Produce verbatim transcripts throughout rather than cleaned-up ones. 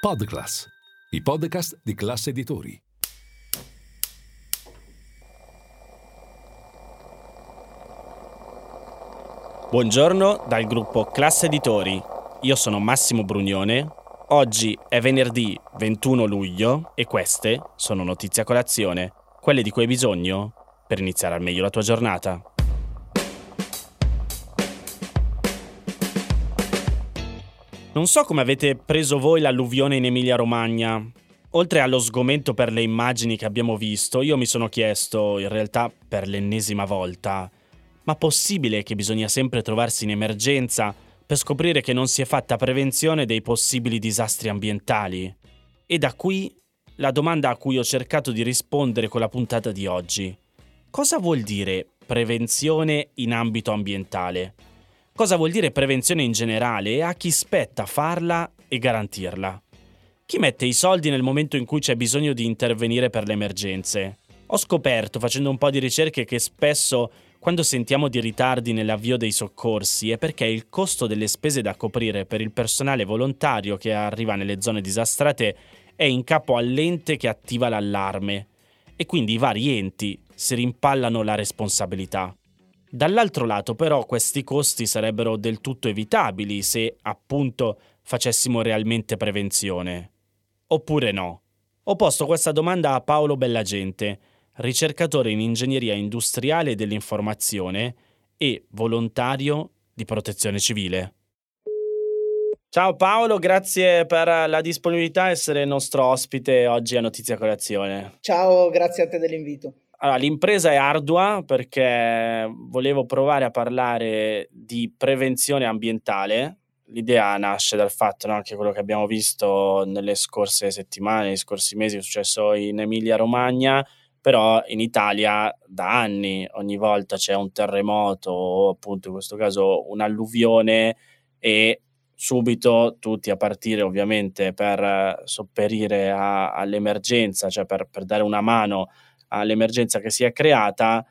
PODCLASS, i podcast di Classe Editori. Buongiorno dal gruppo Classe Editori. Io sono Massimo Brugnone. Oggi è venerdì ventuno luglio e queste sono Notizia Colazione, quelle di cui hai bisogno per iniziare al meglio la tua giornata. Non so come avete preso voi l'alluvione in Emilia-Romagna. Oltre allo sgomento per le immagini che abbiamo visto, io mi sono chiesto, in realtà per l'ennesima volta, ma possibile che bisogna sempre trovarsi in emergenza per scoprire che non si è fatta prevenzione dei possibili disastri ambientali? E da qui la domanda a cui ho cercato di rispondere con la puntata di oggi. Cosa vuol dire prevenzione in ambito ambientale? Cosa vuol dire prevenzione in generale e a chi spetta farla e garantirla? Chi mette i soldi nel momento in cui c'è bisogno di intervenire per le emergenze? Ho scoperto, facendo un po' di ricerche, che spesso quando sentiamo di ritardi nell'avvio dei soccorsi è perché il costo delle spese da coprire per il personale volontario che arriva nelle zone disastrate è in capo all'ente che attiva l'allarme e quindi i vari enti si rimpallano la responsabilità. Dall'altro lato, però, questi costi sarebbero del tutto evitabili se, appunto, facessimo realmente prevenzione. Oppure no? Ho posto questa domanda a Paolo Bellagente, ricercatore in ingegneria industriale dell'informazione e volontario di protezione civile. Ciao Paolo, grazie per la disponibilità a essere nostro ospite oggi a Notizia Colazione. Ciao, grazie a te dell'invito. Allora, l'impresa è ardua perché volevo provare a parlare di prevenzione ambientale. L'idea nasce dal fatto, no, anche quello che abbiamo visto nelle scorse settimane, nei scorsi mesi, è successo in Emilia-Romagna, però in Italia da anni ogni volta c'è un terremoto o appunto in questo caso un'alluvione e subito tutti a partire ovviamente per sopperire a, all'emergenza, cioè per, per dare una mano all'emergenza che si è creata,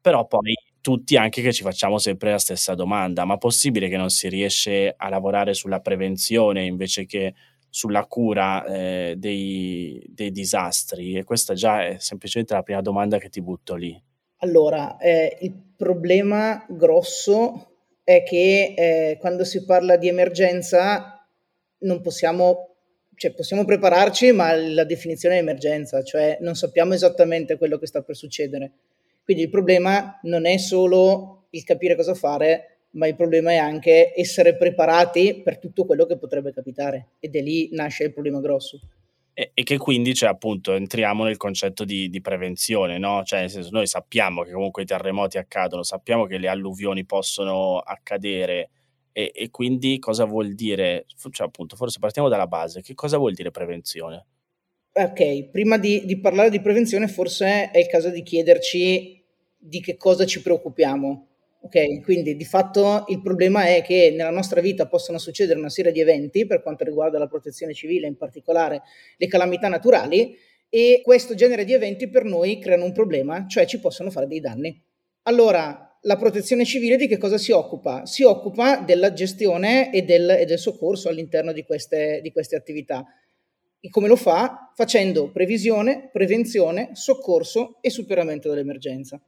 però poi tutti anche che ci facciamo sempre la stessa domanda: ma possibile che non si riesce a lavorare sulla prevenzione invece che sulla cura eh, dei, dei disastri? E questa già è semplicemente la prima domanda che ti butto lì. Allora, eh, il problema grosso è che eh, quando si parla di emergenza non possiamo Cioè, possiamo prepararci, ma la definizione è emergenza, cioè non sappiamo esattamente quello che sta per succedere. Quindi il problema non è solo il capire cosa fare, ma il problema è anche essere preparati per tutto quello che potrebbe capitare. Ed è lì nasce il problema grosso. E, e che quindi, cioè, appunto, entriamo nel concetto di, di prevenzione, no? Cioè, nel senso, noi sappiamo che comunque i terremoti accadono, sappiamo che le alluvioni possono accadere, E, e quindi cosa vuol dire, cioè appunto forse partiamo dalla base, che cosa vuol dire prevenzione? Ok, prima di, di parlare di prevenzione forse è il caso di chiederci di che cosa ci preoccupiamo, ok? Quindi di fatto il problema è che nella nostra vita possono succedere una serie di eventi per quanto riguarda la protezione civile, in particolare le calamità naturali, e questo genere di eventi per noi creano un problema, cioè ci possono fare dei danni. Allora, la protezione civile di che cosa si occupa? Si occupa della gestione e del, e del soccorso all'interno di queste, di queste attività. E come lo fa? Facendo previsione, prevenzione, soccorso e superamento dell'emergenza.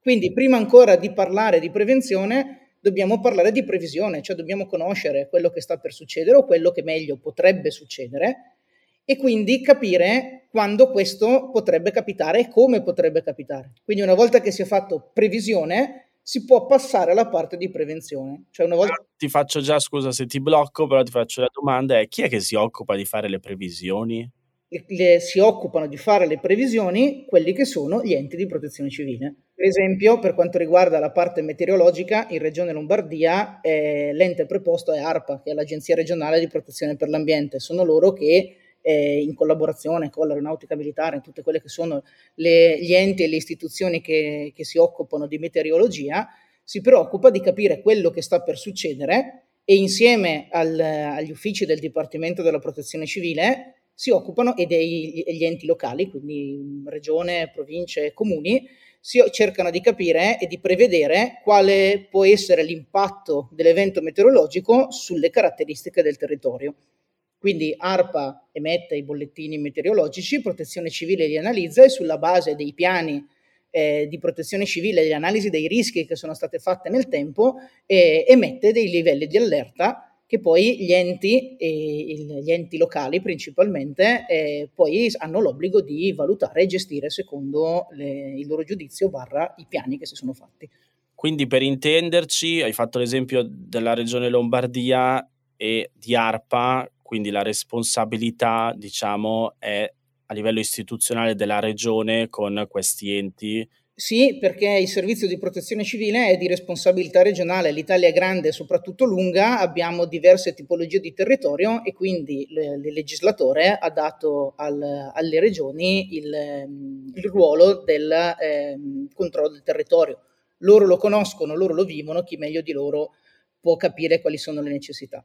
Quindi prima ancora di parlare di prevenzione dobbiamo parlare di previsione, cioè dobbiamo conoscere quello che sta per succedere o quello che meglio potrebbe succedere e quindi capire quando questo potrebbe capitare e come potrebbe capitare. Quindi una volta che si è fatto previsione si può passare alla parte di prevenzione. Cioè una volta... Ti faccio già, scusa se ti blocco, però ti faccio la domanda, è chi è che si occupa di fare le previsioni? Le, le, si occupano di fare le previsioni quelli che sono gli enti di protezione civile. Per esempio, per quanto riguarda la parte meteorologica, in regione Lombardia eh, l'ente preposto è ARPA, che è l'Agenzia Regionale di Protezione per l'Ambiente. Sono loro che eh, in collaborazione con l'aeronautica militare, tutte quelle che sono le, gli enti e le istituzioni che, che si occupano di meteorologia, si preoccupa di capire quello che sta per succedere e insieme al, agli uffici del Dipartimento della Protezione Civile si occupano, e degli enti locali, quindi regione, province, comuni, si cercano di capire e di prevedere quale può essere l'impatto dell'evento meteorologico sulle caratteristiche del territorio. Quindi ARPA emette i bollettini meteorologici, Protezione Civile li analizza e sulla base dei piani eh, di protezione civile e dell'analisi dei rischi che sono state fatte nel tempo eh, emette dei livelli di allerta che poi gli enti, eh, gli enti locali principalmente, eh, poi hanno l'obbligo di valutare e gestire secondo le, il loro giudizio barra i piani che si sono fatti. Quindi per intenderci, hai fatto l'esempio della regione Lombardia e di ARPA, quindi la responsabilità, diciamo, è a livello istituzionale della regione con questi enti. Sì, perché il servizio di protezione civile è di responsabilità regionale. L'Italia è grande e soprattutto lunga, abbiamo diverse tipologie di territorio e quindi il legislatore ha dato al, alle regioni il, il ruolo del eh, controllo del territorio. Loro lo conoscono, loro lo vivono, chi meglio di loro può capire quali sono le necessità.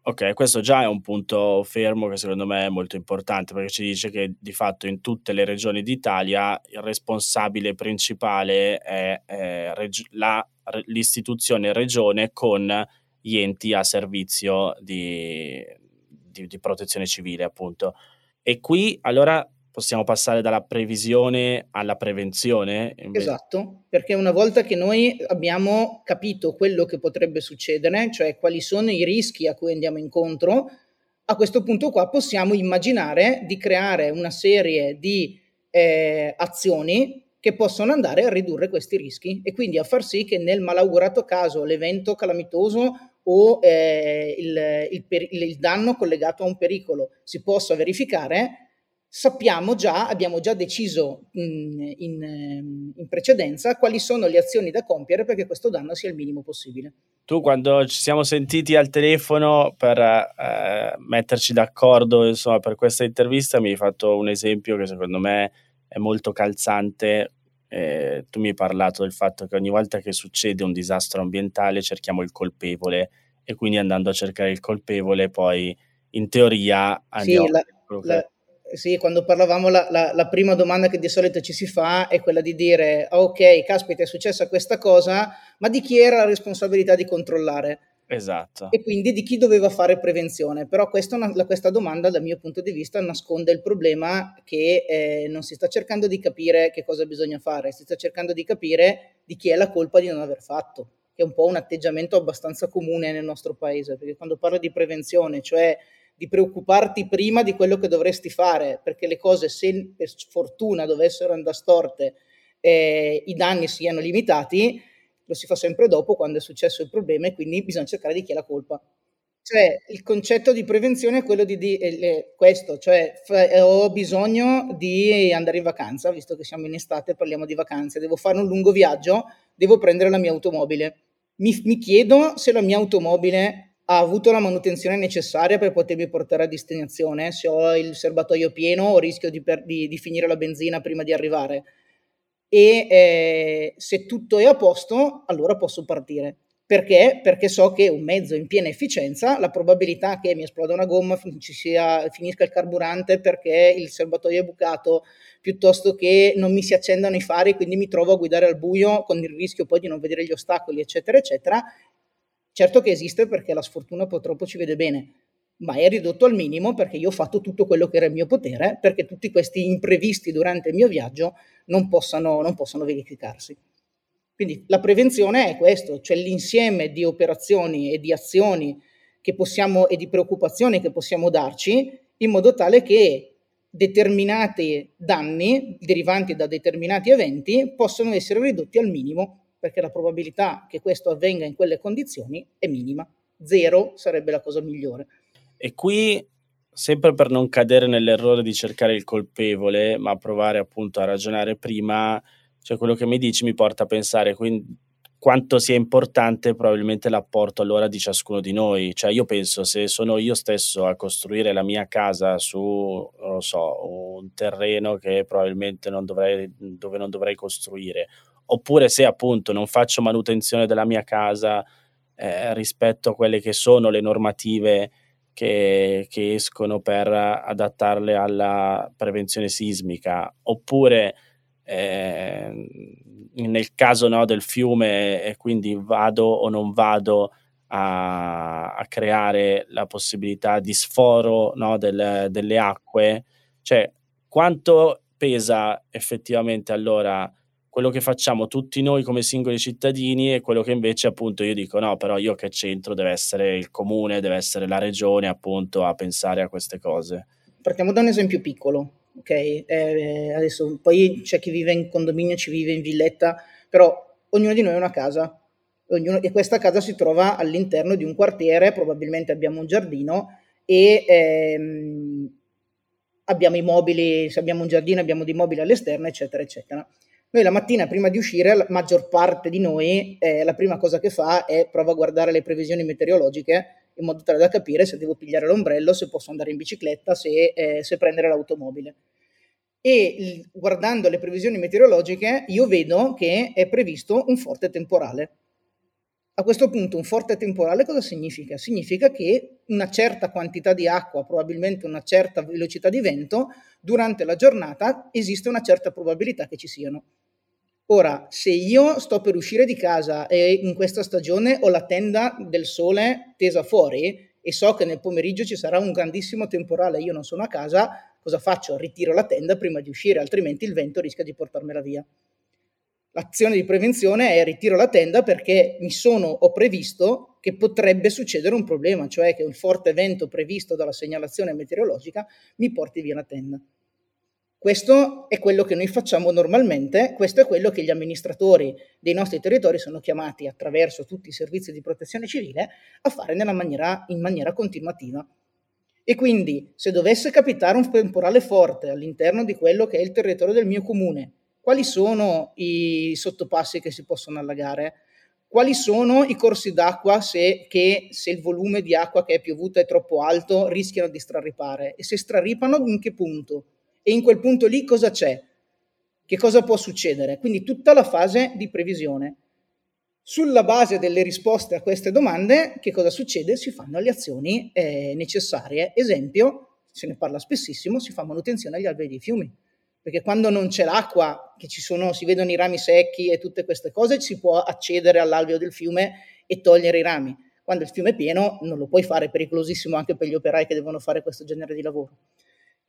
Ok, questo già è un punto fermo che secondo me è molto importante, perché ci dice che di fatto in tutte le regioni d'Italia il responsabile principale è, è reg- la, l'istituzione regione con gli enti a servizio di, di, di protezione civile, appunto. E qui allora possiamo passare dalla previsione alla prevenzione? Esatto, perché una volta che noi abbiamo capito quello che potrebbe succedere, cioè quali sono i rischi a cui andiamo incontro, a questo punto qua possiamo immaginare di creare una serie di eh, azioni che possono andare a ridurre questi rischi e quindi a far sì che nel malaugurato caso l'evento calamitoso o eh, il, il, per, il danno collegato a un pericolo si possa verificare, sappiamo già, abbiamo già deciso in, in, in precedenza quali sono le azioni da compiere perché questo danno sia il minimo possibile. Tu, quando ci siamo sentiti al telefono per eh, metterci d'accordo, insomma, per questa intervista, mi hai fatto un esempio che secondo me è molto calzante. Eh, tu mi hai parlato del fatto che ogni volta che succede un disastro ambientale cerchiamo il colpevole e quindi andando a cercare il colpevole poi in teoria andiamo... Sì, la, Sì, quando parlavamo la, la, la prima domanda che di solito ci si fa è quella di dire ok, caspita, è successa questa cosa, ma di chi era la responsabilità di controllare? Esatto. E quindi di chi doveva fare prevenzione? Però questa, una, questa domanda, dal mio punto di vista, nasconde il problema che eh, non si sta cercando di capire che cosa bisogna fare, si sta cercando di capire di chi è la colpa di non aver fatto, che è un po' un atteggiamento abbastanza comune nel nostro paese, perché quando parlo di prevenzione, cioè di preoccuparti prima di quello che dovresti fare, perché le cose, se per fortuna dovessero andare storte, eh, i danni siano limitati, lo si fa sempre dopo quando è successo il problema e quindi bisogna cercare di chi è la colpa. Cioè il concetto di prevenzione è quello di, di eh, questo, cioè f- ho bisogno di andare in vacanza, visto che siamo in estate, parliamo di vacanze, devo fare un lungo viaggio, devo prendere la mia automobile. Mi, mi chiedo se la mia automobile ha avuto la manutenzione necessaria per potermi portare a destinazione, se ho il serbatoio pieno o rischio di, per, di, di finire la benzina prima di arrivare. E eh, se tutto è a posto, allora posso partire. Perché? Perché so che un mezzo in piena efficienza, la probabilità che mi esploda una gomma, fin- ci sia, finisca il carburante perché il serbatoio è bucato, piuttosto che non mi si accendano i fari, quindi mi trovo a guidare al buio con il rischio poi di non vedere gli ostacoli, eccetera, eccetera, certo che esiste perché la sfortuna purtroppo ci vede bene, ma è ridotto al minimo perché io ho fatto tutto quello che era il mio potere, perché tutti questi imprevisti durante il mio viaggio non possano, non possano verificarsi. Quindi la prevenzione è questo, cioè l'insieme di operazioni e di azioni che possiamo, e di preoccupazioni che possiamo darci in modo tale che determinati danni derivanti da determinati eventi possano essere ridotti al minimo, perché la probabilità che questo avvenga in quelle condizioni è minima. Zero sarebbe la cosa migliore. E qui, sempre per non cadere nell'errore di cercare il colpevole, ma provare appunto a ragionare prima, cioè quello che mi dici mi porta a pensare quindi quanto sia importante probabilmente l'apporto allora di ciascuno di noi. Cioè io penso, se sono io stesso a costruire la mia casa su, non lo so, un terreno che probabilmente non dovrei, dove non dovrei costruire, oppure se appunto non faccio manutenzione della mia casa eh, rispetto a quelle che sono le normative che, che escono per adattarle alla prevenzione sismica, oppure eh, nel caso no, del fiume e quindi vado o non vado a, a creare la possibilità di sforo, no, del, delle acque, cioè quanto pesa effettivamente allora quello che facciamo tutti noi come singoli cittadini e quello che invece appunto io dico no, però io che c'entro, deve essere il comune, deve essere la regione appunto a pensare a queste cose. Partiamo da un esempio piccolo, ok? Eh, adesso poi c'è chi vive in condominio, ci vive in villetta, però ognuno di noi ha una casa, ognuno, e questa casa si trova all'interno di un quartiere, probabilmente abbiamo un giardino e ehm, abbiamo i mobili, se abbiamo un giardino abbiamo dei mobili all'esterno, eccetera, eccetera. Noi la mattina prima di uscire, la maggior parte di noi, eh, la prima cosa che fa è prova a guardare le previsioni meteorologiche in modo tale da capire se devo pigliare l'ombrello, se posso andare in bicicletta, se, eh, se prendere l'automobile. E il, guardando le previsioni meteorologiche io vedo che è previsto un forte temporale. A questo punto un forte temporale cosa significa? Significa che una certa quantità di acqua, probabilmente una certa velocità di vento, durante la giornata esiste una certa probabilità che ci siano. Ora, se io sto per uscire di casa e in questa stagione ho la tenda del sole tesa fuori e so che nel pomeriggio ci sarà un grandissimo temporale e io non sono a casa, cosa faccio? Ritiro la tenda prima di uscire, altrimenti il vento rischia di portarmela via. L'azione di prevenzione è ritiro la tenda perché mi sono, ho previsto che potrebbe succedere un problema, cioè che un forte vento previsto dalla segnalazione meteorologica mi porti via la tenda. Questo è quello che noi facciamo normalmente, questo è quello che gli amministratori dei nostri territori sono chiamati attraverso tutti i servizi di protezione civile a fare nella maniera, in maniera continuativa. E quindi se dovesse capitare un temporale forte all'interno di quello che è il territorio del mio comune, quali sono i sottopassi che si possono allagare? Quali sono i corsi d'acqua se, che, se il volume di acqua che è piovuta è troppo alto rischiano di straripare? E se straripano in che punto? E in quel punto lì cosa c'è? Che cosa può succedere? Quindi tutta la fase di previsione. Sulla base delle risposte a queste domande, che cosa succede? Si fanno le azioni eh, necessarie. Esempio, se ne parla spessissimo, si fa manutenzione agli alberi dei fiumi. Perché quando non c'è l'acqua, che ci sono, si vedono i rami secchi e tutte queste cose, si può accedere all'alveo del fiume e togliere i rami. Quando il fiume è pieno non lo puoi fare, è pericolosissimo anche per gli operai che devono fare questo genere di lavoro.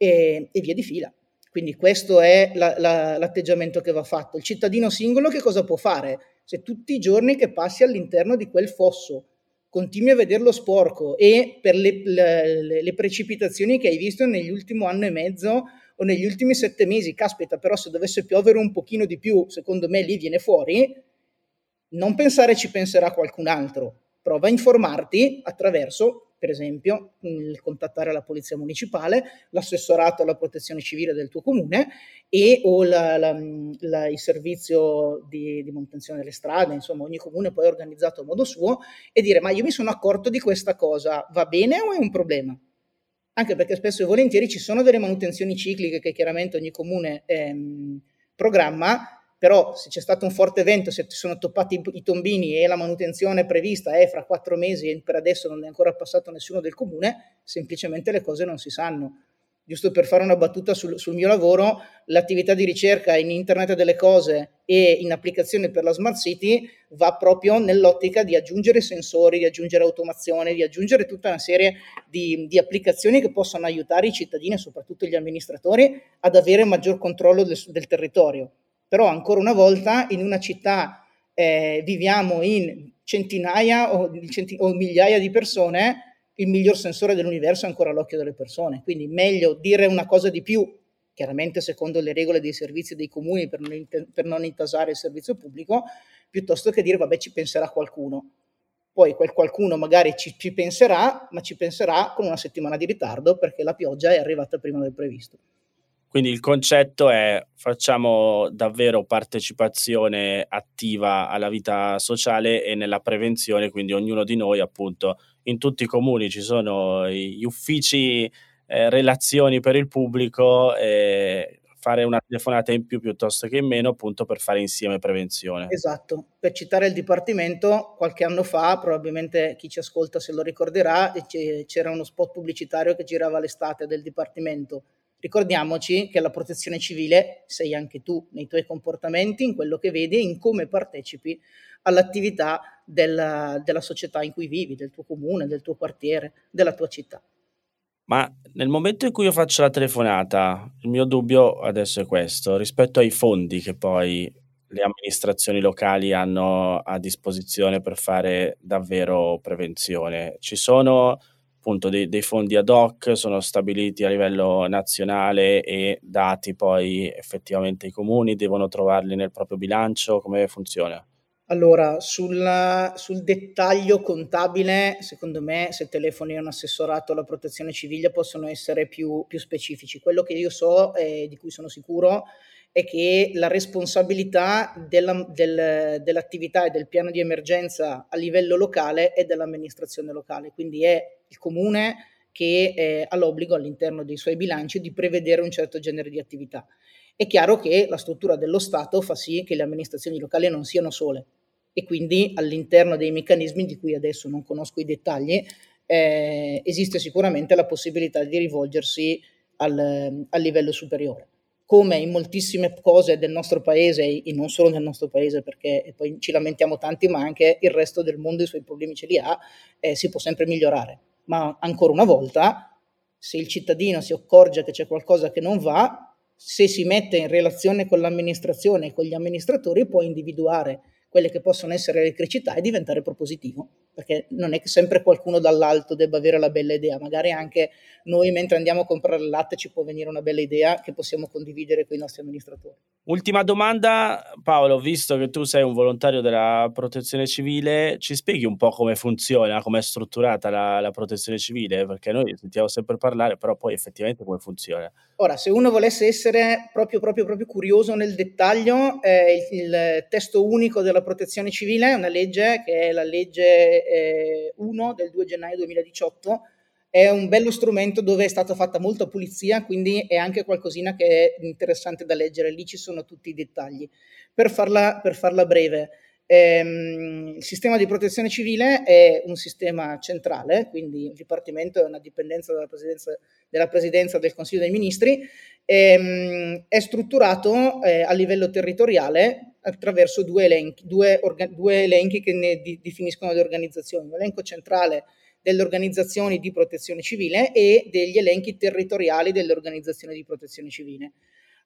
E, e via di fila. Quindi questo è la, la, l'atteggiamento che va fatto. Il cittadino singolo che cosa può fare? Se tutti i giorni che passi all'interno di quel fosso continui a vederlo sporco e per le, le, le precipitazioni che hai visto nell'ultimo anno e mezzo o negli ultimi sette mesi, caspita, però se dovesse piovere un pochino di più, secondo me lì viene fuori, non pensare ci penserà qualcun altro. Prova a informarti attraverso, per esempio, il contattare la polizia municipale, l'assessorato alla protezione civile del tuo comune e o la, la, la, il servizio di, di manutenzione delle strade, insomma ogni comune poi è organizzato a modo suo, e dire ma io mi sono accorto di questa cosa, va bene o è un problema? Anche perché spesso e volentieri ci sono delle manutenzioni cicliche che chiaramente ogni comune ehm, programma, però se c'è stato un forte vento, se sono toppati i tombini e la manutenzione prevista è fra quattro mesi e per adesso non è ancora passato nessuno del comune, semplicemente le cose non si sanno. Giusto per fare una battuta sul, sul mio lavoro, l'attività di ricerca in Internet delle cose e in applicazione per la Smart City va proprio nell'ottica di aggiungere sensori, di aggiungere automazione, di aggiungere tutta una serie di, di applicazioni che possono aiutare i cittadini e soprattutto gli amministratori ad avere maggior controllo del, del territorio. Però ancora una volta in una città eh, viviamo in centinaia o, centi- o migliaia di persone, il miglior sensore dell'universo è ancora l'occhio delle persone, quindi meglio dire una cosa di più, chiaramente secondo le regole dei servizi dei comuni per non, int- per non intasare il servizio pubblico, piuttosto che dire vabbè ci penserà qualcuno. Poi quel qualcuno magari ci, ci penserà, ma ci penserà con una settimana di ritardo perché la pioggia è arrivata prima del previsto. Quindi il concetto è facciamo davvero partecipazione attiva alla vita sociale e nella prevenzione, quindi ognuno di noi appunto, in tutti i comuni ci sono gli uffici eh, relazioni per il pubblico, eh, fare una telefonata in più piuttosto che in meno appunto per fare insieme prevenzione. Esatto, per citare il Dipartimento, qualche anno fa, probabilmente chi ci ascolta se lo ricorderà, c'era uno spot pubblicitario che girava l'estate del Dipartimento Ricordiamoci che la protezione civile sei anche tu nei tuoi comportamenti, in quello che vedi e in come partecipi all'attività della, della società in cui vivi, del tuo comune, del tuo quartiere, della tua città. Ma nel momento in cui io faccio la telefonata, il mio dubbio adesso è questo, rispetto ai fondi che poi le amministrazioni locali hanno a disposizione per fare davvero prevenzione. Ci sono appunto dei, dei fondi ad hoc, sono stabiliti a livello nazionale e dati poi effettivamente ai comuni, devono trovarli nel proprio bilancio, come funziona? Allora, sul, sul dettaglio contabile, secondo me, se telefoni a un assessorato alla protezione civile possono essere più, più specifici. Quello che io so e eh, di cui sono sicuro è che la responsabilità della, del, dell'attività e del piano di emergenza a livello locale è dell'amministrazione locale, quindi è il comune che eh, ha l'obbligo all'interno dei suoi bilanci di prevedere un certo genere di attività. È chiaro che la struttura dello Stato fa sì che le amministrazioni locali non siano sole e quindi all'interno dei meccanismi di cui adesso non conosco i dettagli eh, esiste sicuramente la possibilità di rivolgersi al, al livello superiore. Come in moltissime cose del nostro paese, e non solo nel nostro paese perché poi ci lamentiamo tanti, ma anche il resto del mondo i suoi problemi ce li ha, eh, si può sempre migliorare. Ma ancora una volta, se il cittadino si accorge che c'è qualcosa che non va, se si mette in relazione con l'amministrazione e con gli amministratori, può individuare quelle che possono essere le criticità e diventare propositivo, perché non è che sempre qualcuno dall'alto debba avere la bella idea, magari anche noi mentre andiamo a comprare il latte ci può venire una bella idea che possiamo condividere con i nostri amministratori. Ultima domanda, Paolo, visto che tu sei un volontario della protezione civile, ci spieghi un po' come funziona, come è strutturata la, la protezione civile, perché noi sentiamo sempre parlare, però poi effettivamente come funziona? Ora, se uno volesse essere proprio proprio proprio curioso nel dettaglio, eh, il, il testo unico della protezione civile è una legge che è la legge eh, uno del due gennaio duemiladiciotto, è un bello strumento dove è stata fatta molta pulizia, quindi è anche qualcosina che è interessante da leggere, lì ci sono tutti i dettagli. Per farla, per farla breve, ehm, il sistema di protezione civile è un sistema centrale, quindi un dipartimento è una dipendenza della presidenza, della presidenza del Consiglio dei Ministri, ehm, è strutturato eh, a livello territoriale attraverso due elenchi, due, orga, due elenchi che ne di, definiscono le organizzazioni, un elenco centrale delle organizzazioni di protezione civile e degli elenchi territoriali delle organizzazioni di protezione civile.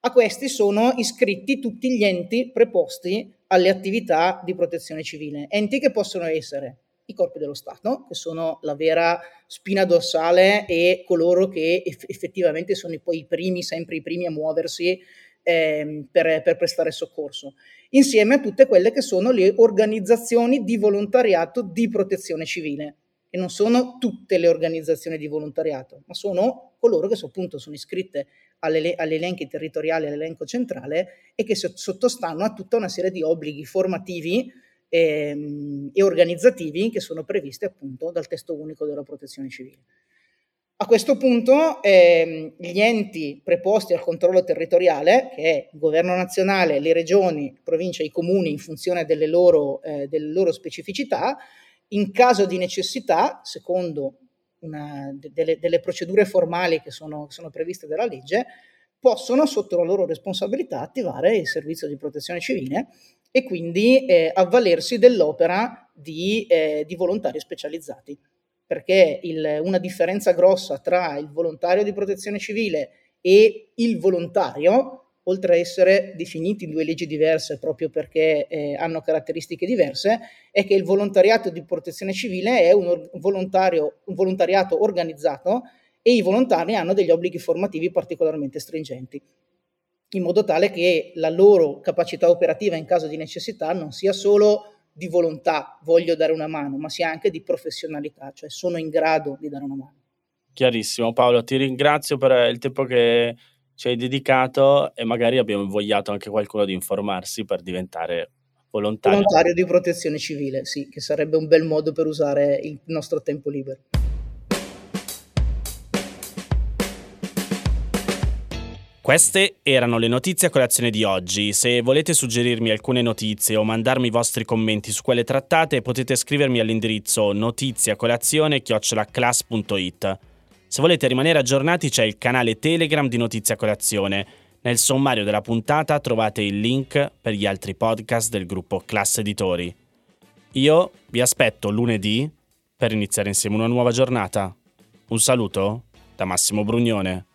A questi sono iscritti tutti gli enti preposti alle attività di protezione civile, enti che possono essere i corpi dello Stato, che sono la vera spina dorsale e coloro che eff- effettivamente sono poi i primi, sempre i primi a muoversi Ehm, per, per prestare soccorso, insieme a tutte quelle che sono le organizzazioni di volontariato di protezione civile, che non sono tutte le organizzazioni di volontariato, ma sono coloro che so, appunto sono iscritte alle, alle elenchi territoriali, all'elenco centrale e che so, sottostanno a tutta una serie di obblighi formativi ehm, e organizzativi che sono previsti appunto dal testo unico della protezione civile. A questo punto ehm, gli enti preposti al controllo territoriale, che è il governo nazionale, le regioni, le province, i comuni in funzione delle loro, eh, delle loro specificità, in caso di necessità, secondo una, de- delle, delle procedure formali che sono, sono previste dalla legge, possono sotto la loro responsabilità attivare il servizio di protezione civile e quindi eh, avvalersi dell'opera di, eh, di volontari specializzati. Perché il, una differenza grossa tra il volontario di protezione civile e il volontario, oltre a essere definiti in due leggi diverse proprio perché eh, hanno caratteristiche diverse, è che il volontariato di protezione civile è un, volontario, un volontariato organizzato e i volontari hanno degli obblighi formativi particolarmente stringenti, in modo tale che la loro capacità operativa in caso di necessità non sia solo di volontà, voglio dare una mano, ma sia anche di professionalità, cioè sono in grado di dare una mano. Chiarissimo Paolo, ti ringrazio per il tempo che ci hai dedicato e magari abbiamo invogliato anche qualcuno di informarsi per diventare volontario. Volontario di protezione civile, sì, che sarebbe un bel modo per usare il nostro tempo libero. Queste erano le notizie a colazione di oggi. Se volete suggerirmi alcune notizie o mandarmi i vostri commenti su quelle trattate, potete scrivermi all'indirizzo notiziacolazione chiocciola class punto it. Se volete rimanere aggiornati c'è il canale Telegram di Notizia Colazione. Nel sommario della puntata trovate il link per gli altri podcast del gruppo Classe Editori. Io vi aspetto lunedì per iniziare insieme una nuova giornata. Un saluto da Massimo Brugnone.